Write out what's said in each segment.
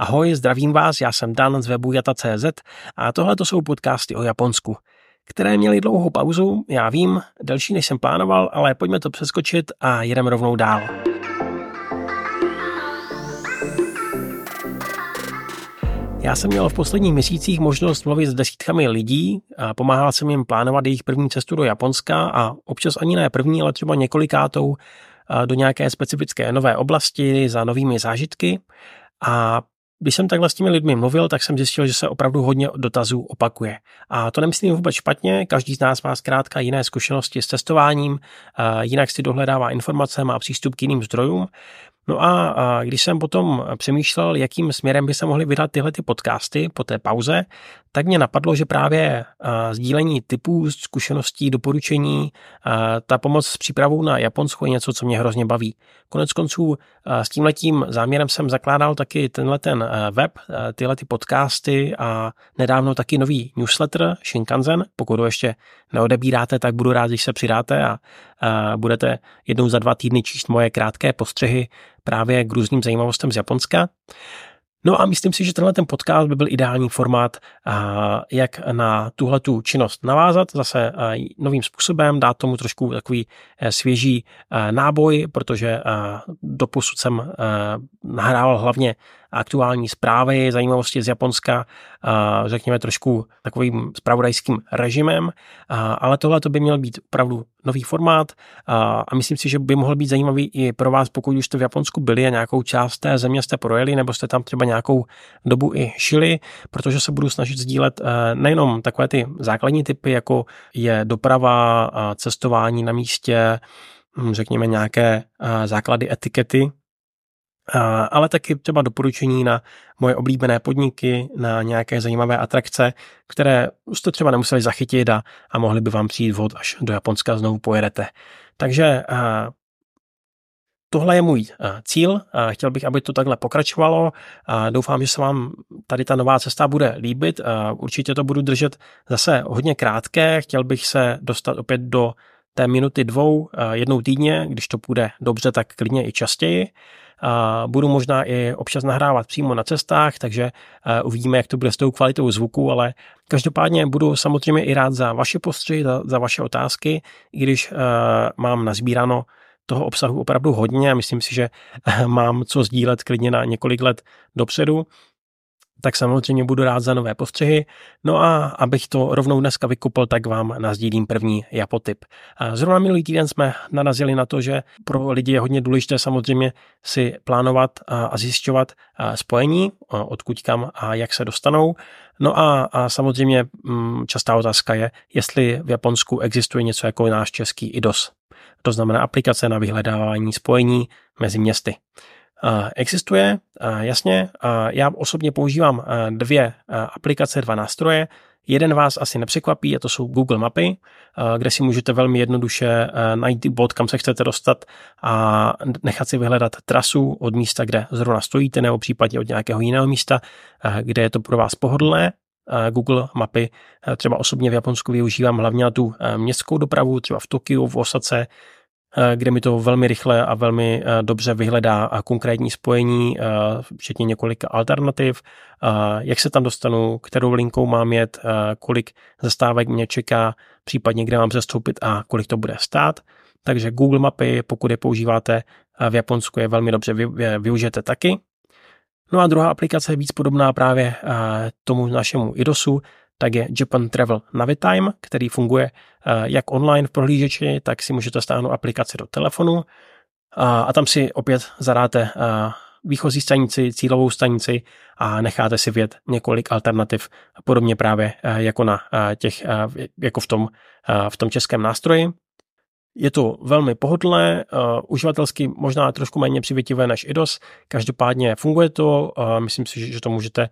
Ahoj, zdravím vás, já jsem Dan z webu Jatta.cz a tohle to jsou podcasty o Japonsku, které měly dlouhou pauzu, já vím, delší než jsem plánoval, ale pojďme to přeskočit a jedeme rovnou dál. Já jsem měl v posledních měsících možnost mluvit s desítkami lidí a pomáhal jsem jim plánovat jejich první cestu do Japonska a občas ani ne první, ale třeba několikátou do nějaké specifické nové oblasti za novými zážitky. A když jsem takhle s těmi lidmi mluvil, tak jsem zjistil, že se opravdu hodně dotazů opakuje. A to nemyslím vůbec špatně, každý z nás má zkrátka jiné zkušenosti s cestováním, jinak si dohledává informace, má přístup k jiným zdrojům. No a když jsem potom přemýšlel, jakým směrem by se mohly vydat tyhle ty podcasty po té pauze, tak mě napadlo, že právě sdílení typů, zkušeností, doporučení, ta pomoc s přípravou na Japonsko je něco, co mě hrozně baví. Koneckonců s tímhletím záměrem jsem zakládal taky ten web, tyhle ty podcasty a nedávno taky nový newsletter Shinkansen. Pokud ho ještě neodebíráte, tak budu rád, když se přidáte a budete jednou za 2 týdny číst moje krátké postřehy právě k různým zajímavostem z Japonska. No a myslím si, že tenhle ten podcast by byl ideální formát, jak na tuhletu činnost navázat, zase novým způsobem, dát tomu trošku takový svěží náboj, protože doposud jsem nahrával hlavně aktuální zprávy, zajímavosti z Japonska, řekněme trošku takovým zpravodajským režimem, ale tohle to by měl být opravdu nový formát a myslím si, že by mohl být zajímavý i pro vás, pokud už jste v Japonsku byli a nějakou část té země jste projeli nebo jste tam třeba nějakou dobu i šili, protože se budu snažit sdílet nejenom takové ty základní typy, jako je doprava, cestování na místě, řekněme nějaké základy etikety, ale taky třeba doporučení na moje oblíbené podniky, na nějaké zajímavé atrakce, které jste třeba nemuseli zachytit a mohli by vám přijít vhod, až do Japonska znovu pojedete. Takže tohle je můj cíl, chtěl bych, aby to takhle pokračovalo, doufám, že se vám tady ta nová cesta bude líbit, určitě to budu držet zase hodně krátké, chtěl bych se dostat opět do té minuty 2 jednou týdně, když to půjde dobře, tak klidně i častěji. Budu možná i občas nahrávat přímo na cestách, takže uvidíme, jak to bude s tou kvalitou zvuku, ale každopádně budu samozřejmě i rád za vaše postřehy, za vaše otázky, i když mám nazbíráno toho obsahu opravdu hodně a myslím si, že mám co sdílet klidně na několik let dopředu, tak samozřejmě budu rád za nové postřehy. No a abych to rovnou dneska vykopl, tak vám nasdílím první JapoTIP. Zrovna minulý týden jsme narazili na to, že pro lidi je hodně důležité samozřejmě si plánovat a zjišťovat spojení, odkud kam a jak se dostanou. No a samozřejmě častá otázka je, jestli v Japonsku existuje něco jako náš český IDOS. To znamená aplikace na vyhledávání spojení mezi městy. Existuje, jasně, já osobně používám 2 aplikace, 2 nástroje, jeden vás asi nepřekvapí a to jsou Google Mapy, kde si můžete velmi jednoduše najít bod, kam se chcete dostat a nechat si vyhledat trasu od místa, kde zrovna stojíte nebo případně od nějakého jiného místa, kde je to pro vás pohodlné. Google Mapy třeba osobně v Japonsku využívám hlavně na tu městskou dopravu, třeba v Tokiu, v Osace, kde mi to velmi rychle a velmi dobře vyhledá konkrétní spojení, včetně několika alternativ, jak se tam dostanu, kterou linkou mám jet, kolik zastávek mě čeká, případně kde mám přestoupit a kolik to bude stát. Takže Google Mapy, pokud je používáte v Japonsku, je velmi dobře využijete taky. No a druhá aplikace je víc podobná právě tomu našemu IDOSu, tak je Japan Travel Navitime, který funguje jak online v prohlížeči, tak si můžete stáhnout aplikaci do telefonu a tam si opět zadáte výchozí stanici, cílovou stanici a necháte si vjet několik alternativ, podobně právě jako, jako v tom českém nástroji. Je to velmi pohodlné, uživatelsky možná trošku méně přivětivé než IDOS, každopádně funguje to, myslím si, že to můžete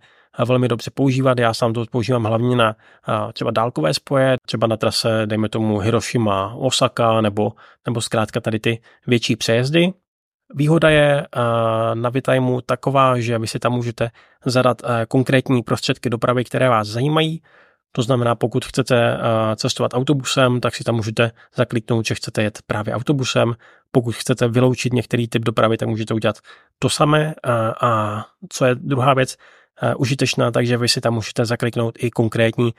velmi dobře používat, já sám to používám hlavně na třeba dálkové spoje, třeba na trase, dejme tomu Hirošima, Osaka, nebo zkrátka tady ty větší přejezdy. Výhoda je Navitimeu taková, že vy si tam můžete zadat konkrétní prostředky dopravy, které vás zajímají, To znamená, pokud chcete cestovat autobusem, tak si tam můžete zakliknout, že chcete jet právě autobusem. Pokud chcete vyloučit některý typ dopravy, tak můžete udělat to samé. A co je druhá věc užitečná, takže vy si tam můžete zakliknout i konkrétní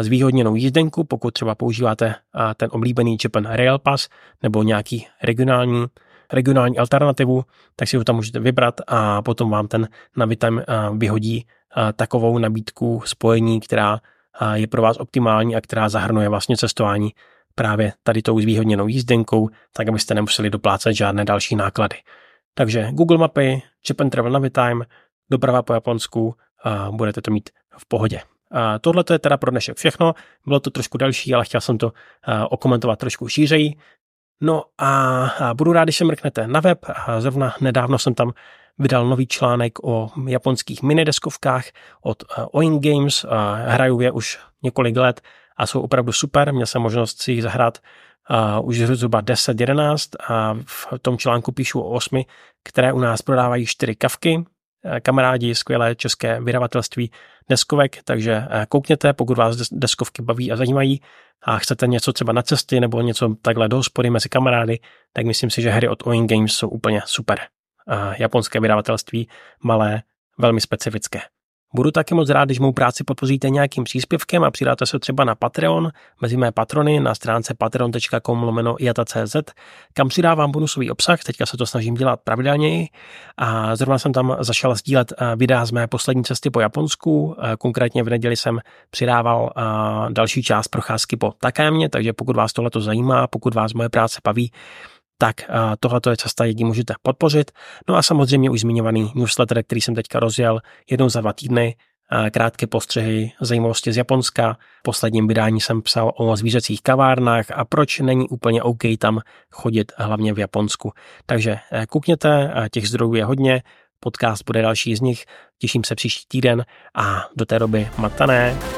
zvýhodněnou jízdenku, pokud třeba používáte ten oblíbený Japan Rail Pass nebo nějaký regionální alternativu, tak si ho tam můžete vybrat a potom vám ten Navitime vyhodí takovou nabídku spojení, která je pro vás optimální a která zahrnuje vlastně cestování právě tady tou zvýhodněnou jízdenkou, tak abyste nemuseli doplácet žádné další náklady. Takže Google Mapy, Japan Travel Navitime, doprava po Japonsku, budete to mít v pohodě. Tohle to je teda pro dnešek všechno, bylo to trošku delší, ale chtěl jsem to okomentovat trošku šířeji. No a budu rád, když se mrknete na web, zrovna nedávno jsem tam vydal nový článek o japonských minideskovkách od Oin Games, hraju je už několik let a jsou opravdu super, měl jsem možnost si jich zahrát už zhruba 10-11 a v tom článku píšu o 8, které u nás prodávají 4 kavky, kamarádi, skvělé české vydavatelství deskovek, takže koukněte, pokud vás deskovky baví a zajímají a chcete něco třeba na cesty nebo něco takhle do hospody mezi kamarády, tak myslím si, že hry od Oin Games jsou úplně super. A japonské vydavatelství, malé, velmi specifické. Budu taky moc rád, když mou práci podpoříte nějakým příspěvkem a přidáte se třeba na Patreon mezi mé patrony na stránce patreon.com/Yatta.cz, kam přidávám bonusový obsah, teďka se to snažím dělat pravidelněji a zrovna jsem tam začal sdílet videa z mé poslední cesty po Japonsku, konkrétně v neděli jsem přidával další část procházky po Takémě, takže pokud vás tohleto zajímá, pokud vás moje práce baví, tak tohleto je cesta, jak ji můžete podpořit. No a samozřejmě už zmiňovaný newsletter, který jsem teďka rozjel jednou za 2 týdny, krátké postřehy, zajímavosti z Japonska. V posledním vydání jsem psal o zvířecích kavárnách a proč není úplně OK tam chodit, hlavně v Japonsku. Takže koukněte, těch zdrojů je hodně, podcast bude další z nich, těším se příští týden a do té doby matané.